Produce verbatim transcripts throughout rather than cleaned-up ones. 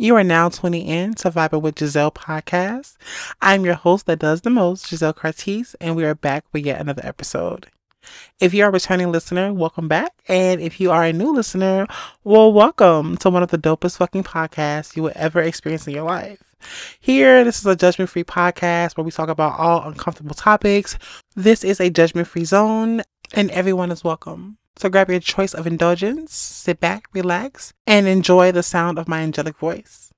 You are now tuning in to Vibing With Jazel podcast. I'm your host that does the most, Jazel Cartese, and we are back with yet another episode. If you're a returning listener, welcome back. And if you are a new listener, well, welcome to one of the dopest fucking podcasts you will ever experience in your life. Here, this is a judgment-free podcast where we talk about all uncomfortable topics. This is a judgment-free zone, and everyone is welcome. So grab your choice of indulgence, sit back, relax, and enjoy the sound of my angelic voice.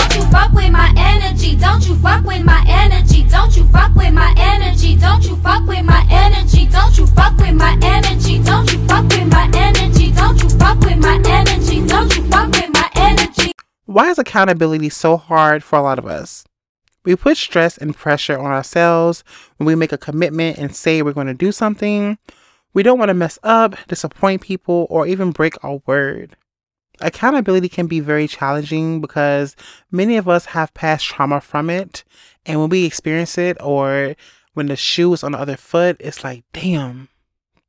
Don't you fuck with my energy, don't you fuck with my energy, don't you fuck with my energy, don't you fuck with my energy, don't you fuck with my energy, don't you fuck with my energy, don't you fuck with my energy, don't you fuck with my energy. Why is accountability so hard for a lot of us? We put stress and pressure on ourselves when we make a commitment and say we're going to do something. We don't want to mess up, disappoint people, or even break our word. Accountability can be very challenging because many of us have past trauma from it. And when we experience it or when the shoe is on the other foot, it's like, damn,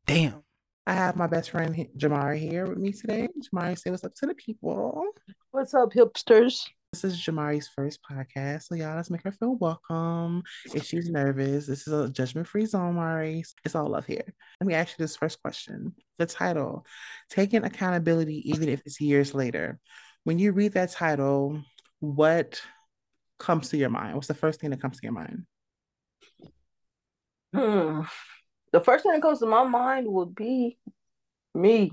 damn. I have my best friend Jamari here with me today. Jamari, say what's up to the people. What's up, hipsters? This is Jamari's first podcast, so y'all, let's make her feel welcome. If she's nervous, this is a judgment-free zone, Mari. It's all love here. Let me ask you this first question. The title, Taking Accountability Even If It's Years Later. When you read that title, what comes to your mind? What's the first thing that comes to your mind? Hmm. The first thing that comes to my mind would be me.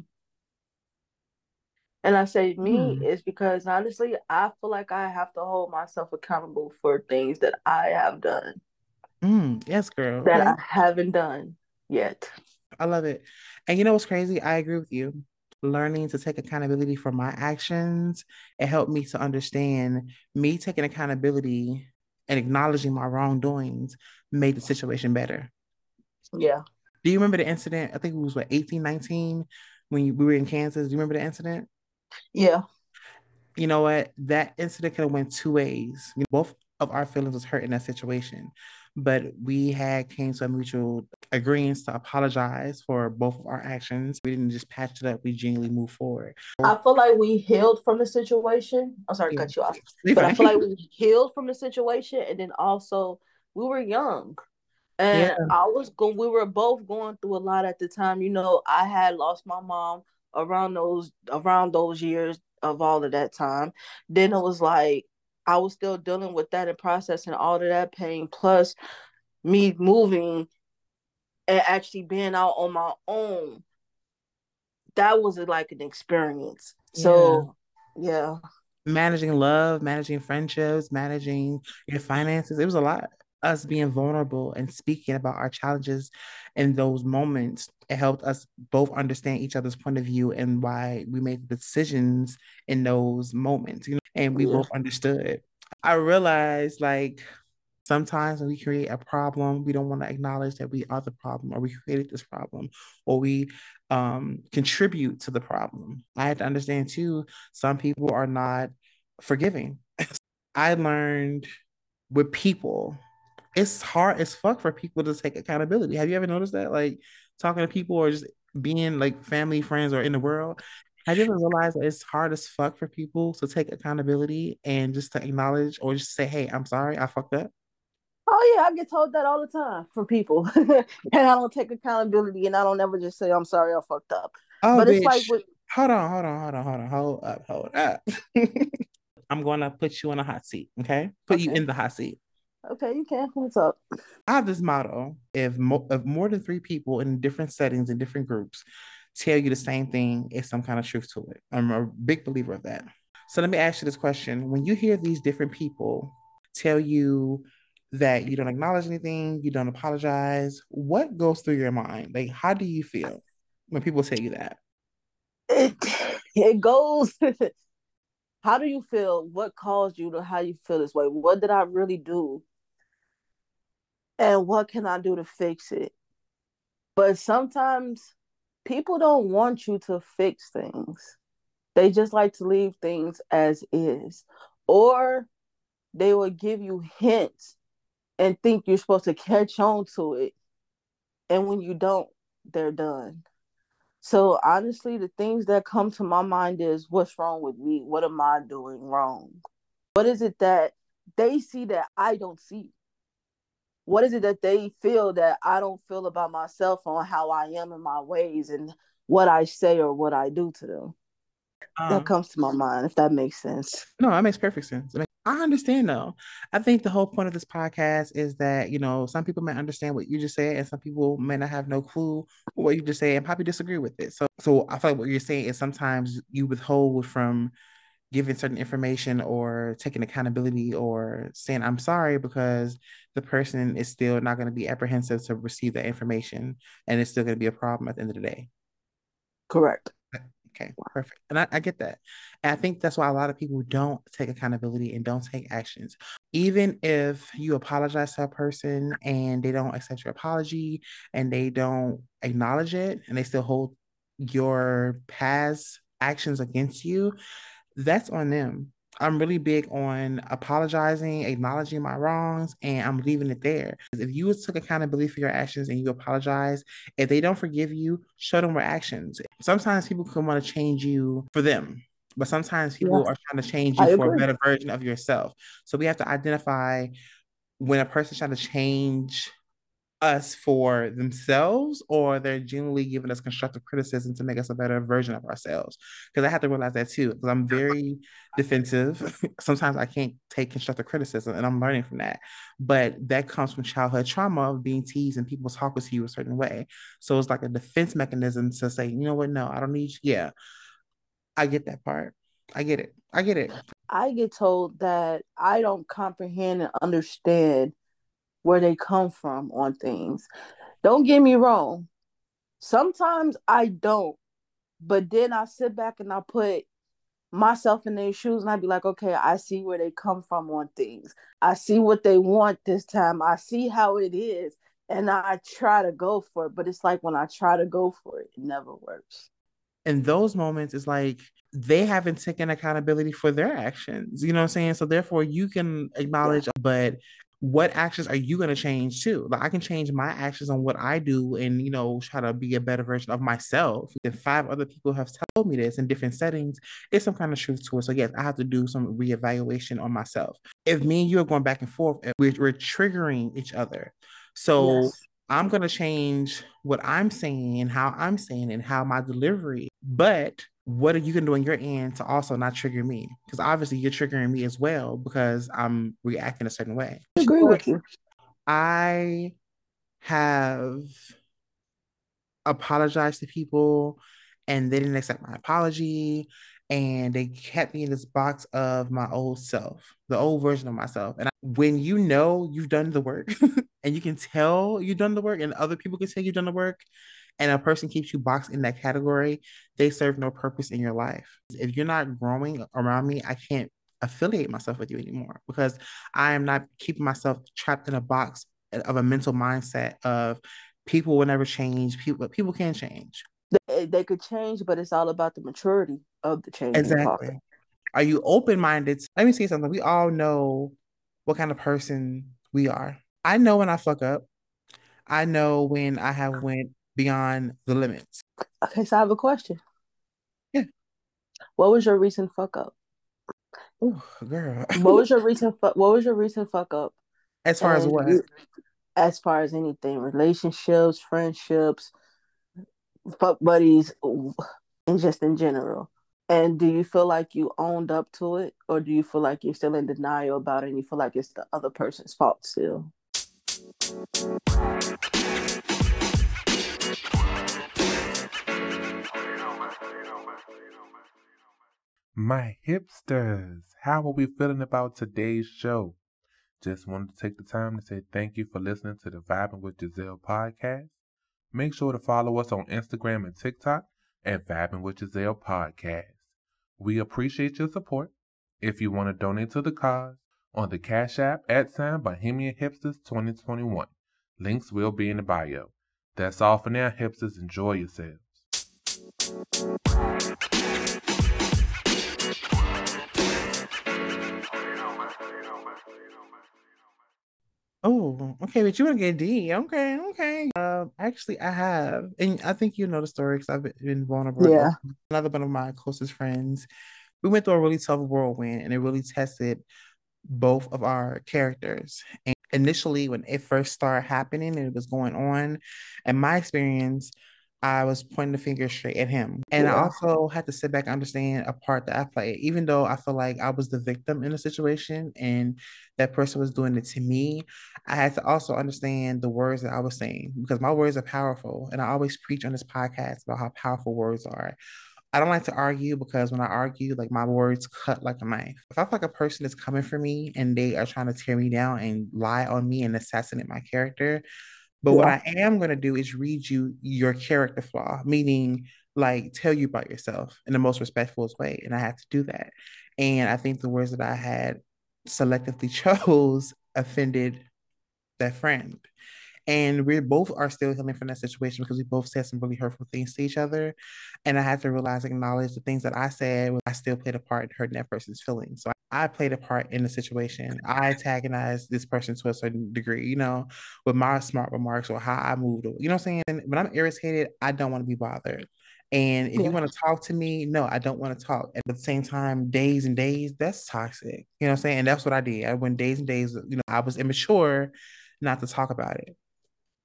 And I say me hmm. is because, honestly, I feel like I have to hold myself accountable for things that I have done. Mm, yes, girl. That yeah. I haven't done yet. I love it. And you know what's crazy? I agree with you. Learning to take accountability for my actions, it helped me to understand me taking accountability and acknowledging my wrongdoings made the situation better. Yeah. Do you remember the incident? I think it was, what, eighteen, nineteen, when you, we were in Kansas. Do you remember the incident? Yeah. You know what? That incident could have went two ways. You know, both of our feelings was hurt in that situation, but we had came to a mutual agreement to apologize for both of our actions. We didn't just patch it up. We genuinely moved forward. I feel like we healed from the situation. I'm sorry to yeah. cut you off. But I feel like we healed from the situation, and then also we were young. And yeah. I was going, we were both going through a lot at the time. You know, I had lost my mom around those around those years of all of that time. Then it was like I was still dealing with that and processing all of that pain, plus me moving and actually being out on my own. That was like an experience. Yeah. So yeah, managing love, managing friendships, managing your finances, it was a lot. Us being vulnerable and speaking about our challenges in those moments, it helped us both understand each other's point of view and why we made decisions in those moments, you know, and we yeah. both understood. I realized, like, sometimes when we create a problem, we don't want to acknowledge that we are the problem, or we created this problem, or we um, contribute to the problem. I had to understand too, some people are not forgiving. I learned with people, it's hard as fuck for people to take accountability. Have you ever noticed that? Like, talking to people or just being like family, friends, or in the world, have you ever realized that it's hard as fuck for people to take accountability and just to acknowledge or just say, hey, I'm sorry, I fucked up? Oh yeah, I get told that all the time from people. And I don't take accountability, and I don't ever just say, I'm sorry, I fucked up. Oh, but bitch. It's like, with- hold on, hold on, hold on, hold on, hold up, hold up. I'm going to put you in a hot seat, okay? Put okay. you in the hot seat. Okay, you can. What's up? I have this motto. If, mo- if more than three people in different settings, in different groups, tell you the same thing, it's some kind of truth to it. I'm a big believer of that. So let me ask you this question. When you hear these different people tell you that you don't acknowledge anything, you don't apologize, what goes through your mind? Like, how do you feel when people tell you that? It, it goes... How do you feel? What caused you to how you feel this way? What did I really do? And what can I do to fix it? But sometimes people don't want you to fix things. They just like to leave things as is. Or they will give you hints and think you're supposed to catch on to it. And when you don't, they're done. So honestly, the things that come to my mind is, what's wrong with me? What am I doing wrong? What is it that they see that I don't see? What is it that they feel that I don't feel about myself, on how I am in my ways and what I say or what I do to them? Um, that comes to my mind, if that makes sense. No, that makes perfect sense. I, mean, I understand, though. I think the whole point of this podcast is that, you know, some people may understand what you just said and some people may not have no clue what you just said and probably disagree with it. So, so I feel like what you're saying is sometimes you withhold from giving certain information or taking accountability or saying I'm sorry because the person is still not going to be apprehensive to receive that information, and it's still going to be a problem at the end of the day. Correct. Okay, perfect. And I, I get that. And I think that's why a lot of people don't take accountability and don't take actions. Even if you apologize to a person and they don't accept your apology and they don't acknowledge it and they still hold your past actions against you, that's on them. I'm really big on apologizing, acknowledging my wrongs, and I'm leaving it there. If you took accountability for your actions and you apologize, if they don't forgive you, show them your actions. Sometimes people can want to change you for them, but sometimes people yeah. are trying to change you I for agree. a better version of yourself. So we have to identify when a person's trying to change us for themselves, or they're genuinely giving us constructive criticism to make us a better version of ourselves. Because I have to realize that too, because I'm very defensive. Sometimes I can't take constructive criticism, and I'm learning from that. But that comes from childhood trauma of being teased and people talking to you a certain way. So it's like a defense mechanism to say, you know what, no, I don't need you. Yeah, I get that part. I get it. I get it. I get told that I don't comprehend and understand where they come from on things. Don't get me wrong. Sometimes I don't, but then I sit back and I put myself in their shoes and I be like, okay, I see where they come from on things. I see what they want this time. I see how it is. And I try to go for it, but it's like when I try to go for it, it never works. In those moments, it's like they haven't taken accountability for their actions. You know what I'm saying? So therefore you can acknowledge, yeah. but what actions are you going to change too? Like I can change my actions on what I do and, you know, try to be a better version of myself. And five other people have told me this in different settings. It's some kind of truth to it. So yes, I have to do some reevaluation on myself. If me and you are going back and forth, we're, we're triggering each other. So yes. I'm going to change what I'm saying and how I'm saying and how my delivery, but what are you going to do on your end to also not trigger me? Because obviously you're triggering me as well because I'm reacting a certain way. I agree with you. I have apologized to people and they didn't accept my apology and they kept me in this box of my old self, the old version of myself. And I, when you know you've done the work and you can tell you've done the work and other people can tell you've done the work, and a person keeps you boxed in that category, they serve no purpose in your life. If you're not growing around me, I can't affiliate myself with you anymore because I am not keeping myself trapped in a box of a mental mindset of people will never change, people people can change. They, they could change, but it's all about the maturity of the change. Exactly. The are you open-minded? Let me say something. We all know what kind of person we are. I know when I fuck up. I know when I have went beyond the limits. Okay, so I have a question. Yeah. What was your recent fuck up? Oh, girl. what was your recent fu- What was your recent fuck up? As far and as what? You, as far as anything, relationships, friendships, fuck buddies, and just in general. And do you feel like you owned up to it, or do you feel like you're still in denial about it, and you feel like it's the other person's fault still? My hipsters, how are we feeling about today's show? Just wanted to take the time to say thank you for listening to the Vibing with Jazel podcast. Make sure to follow us on Instagram and TikTok at Vibing with Jazel podcast. We appreciate your support. If you want to donate to the cause, on the Cash App at sign Bohemian Hipsters twenty twenty-one. Links will be in the bio. That's all for now, hipsters. Enjoy yourselves. Oh, okay, but you want to get D. Okay, okay. Uh, actually, I have. And I think you know the story because I've been vulnerable. Yeah. Another one of my closest friends we went through a really tough whirlwind, and it really tested both of our characters. And initially, when it first started happening and it was going on, in my experience, I was pointing the finger straight at him. And yeah. I also had to sit back and understand a part that I played, even though I feel like I was the victim in the situation and that person was doing it to me. I had to also understand the words that I was saying, because my words are powerful. And I always preach on this podcast about how powerful words are. I don't like to argue, because when I argue, like, my words cut like a knife. If I feel like a person is coming for me and they are trying to tear me down and lie on me and assassinate my character, but yeah. what I am going to do is read you your character flaw, meaning, like, tell you about yourself in the most respectful way. And I had to do that. And I think the words that I had selectively chose offended that friend. And we both are still healing from that situation, because we both said some really hurtful things to each other. And I had to realize, acknowledge the things that I said, I still played a part in hurting that person's feelings. So I played a part in the situation. I antagonized this person to a certain degree, you know, with my smart remarks or how I moved. You know what I'm saying? And when I'm irritated, I don't want to be bothered. And if yeah. you want to talk to me, no, I don't want to talk. At the same time, days and days, that's toxic. You know what I'm saying? And that's what I did. I went days and days, you know, I was immature not to talk about it,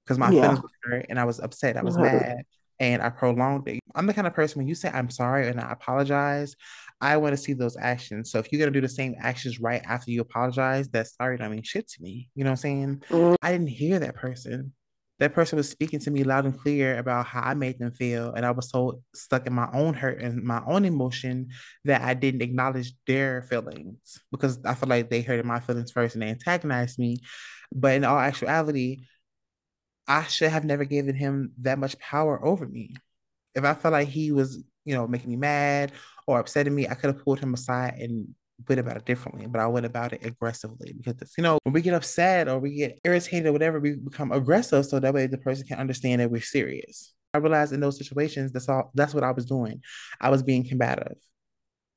because my yeah. feelings were hurt and I was upset. I was right. mad, and I prolonged it. I'm the kind of person, when you say I'm sorry and I apologize, I want to see those actions. So if you're going to do the same actions right after you apologize, that sorry don't mean shit to me. You know what I'm saying? Mm-hmm. I didn't hear that person. That person was speaking to me loud and clear about how I made them feel. And I was so stuck in my own hurt and my own emotion that I didn't acknowledge their feelings, because I feel like they hurted my feelings first and they antagonized me. But in all actuality, I should have never given him that much power over me. If I felt like he was, you know, making me mad or upsetting me, I could have pulled him aside and went about it differently, but I went about it aggressively, because, you know, when we get upset or we get irritated or whatever, we become aggressive. So that way the person can understand that we're serious. I realized in those situations, that's all, that's what I was doing. I was being combative.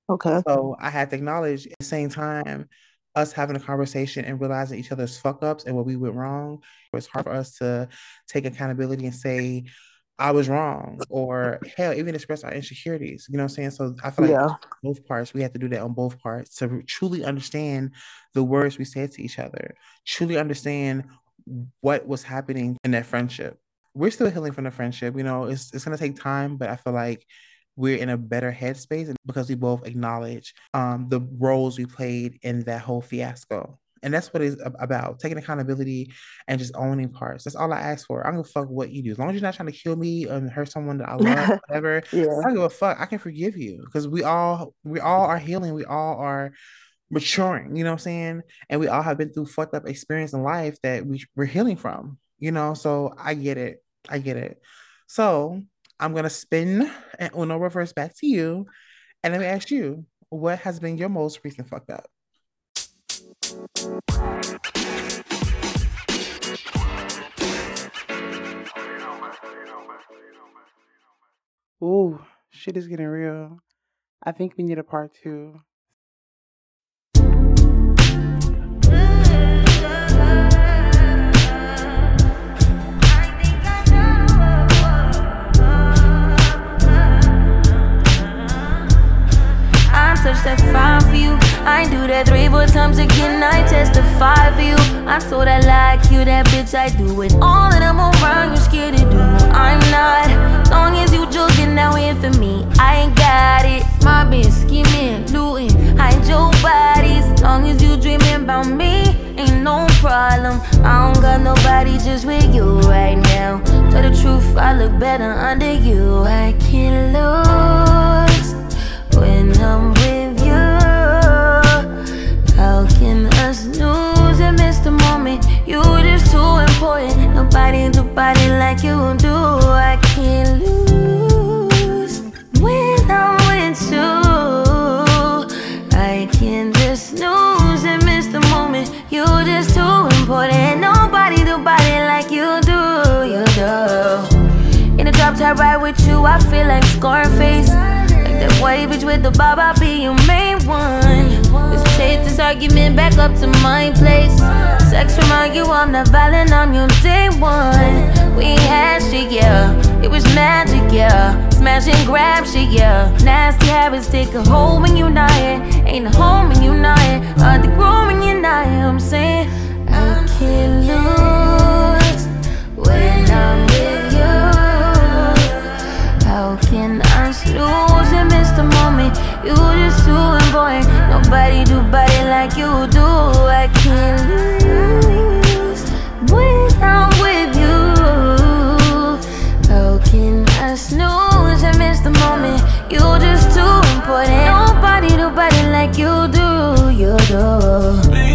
Okay. So I had to acknowledge, at the same time, us having a conversation and realizing each other's fuck ups and what we went wrong. It was hard for us to take accountability and say, I was wrong, or hell, even express our insecurities. You know what I'm saying? So I feel like yeah. both parts, we have to do that on both parts to truly understand the words we said to each other, truly understand what was happening in that friendship. We're still healing from the friendship. You know, it's, it's going to take time, but I feel like we're in a better headspace because we both acknowledge um, the roles we played in that whole fiasco. And that's what it's about, taking accountability and just owning parts. That's all I ask for. I don't give a fuck what you do. As long as you're not trying to kill me and hurt someone that I love, whatever, yeah. I don't give a fuck. I can forgive you, because we all, we all are healing. We all are maturing, you know what I'm saying? And we all have been through fucked up experience in life that we, we're healing from, you know? So I get it. I get it. So I'm going to spin and Uno reverse back to you. And let me ask you, what has been your most recent fucked up? Ooh, shit is getting real. I think we need a part two. Touch that fire for you. I do that three, four times again. I testify for you. I'm so that like you, that bitch. I do it all that I'm around. You're scared to do. I'm not. Long as you joking, now in for me. I ain't got it. My bitch scheming, looting, hide your bodies. Long as you dreaming about me, ain't no problem. I don't got nobody just with you right now. Tell the truth, I look better under you. I can't lose when I'm with you. How can us lose and miss the moment? You just too important. Nobody do body like you do. I can't lose when I'm with you. I can just lose and miss the moment. You just too important. Nobody do body like you do. You do. In a drop top ride with you, I feel like Scarface. Like that white bitch with the bob, I'll be your main one. Let's take this argument back up to my place. Sex remind you I'm not violent, I'm your day one. We had shit, yeah. It was magic, yeah. Smash and grab shit, yeah. Nasty habits take a hold when you're not here. Ain't a home when you're not here. Hard to grow when you're not here. I'm saying I can't lose when I'm with you. How can I lose and miss the moment? You just too important. Nobody do body like you do. I can't lose when I'm with you. How can I snooze and miss the moment? You just too important. Nobody do body like you do. You do.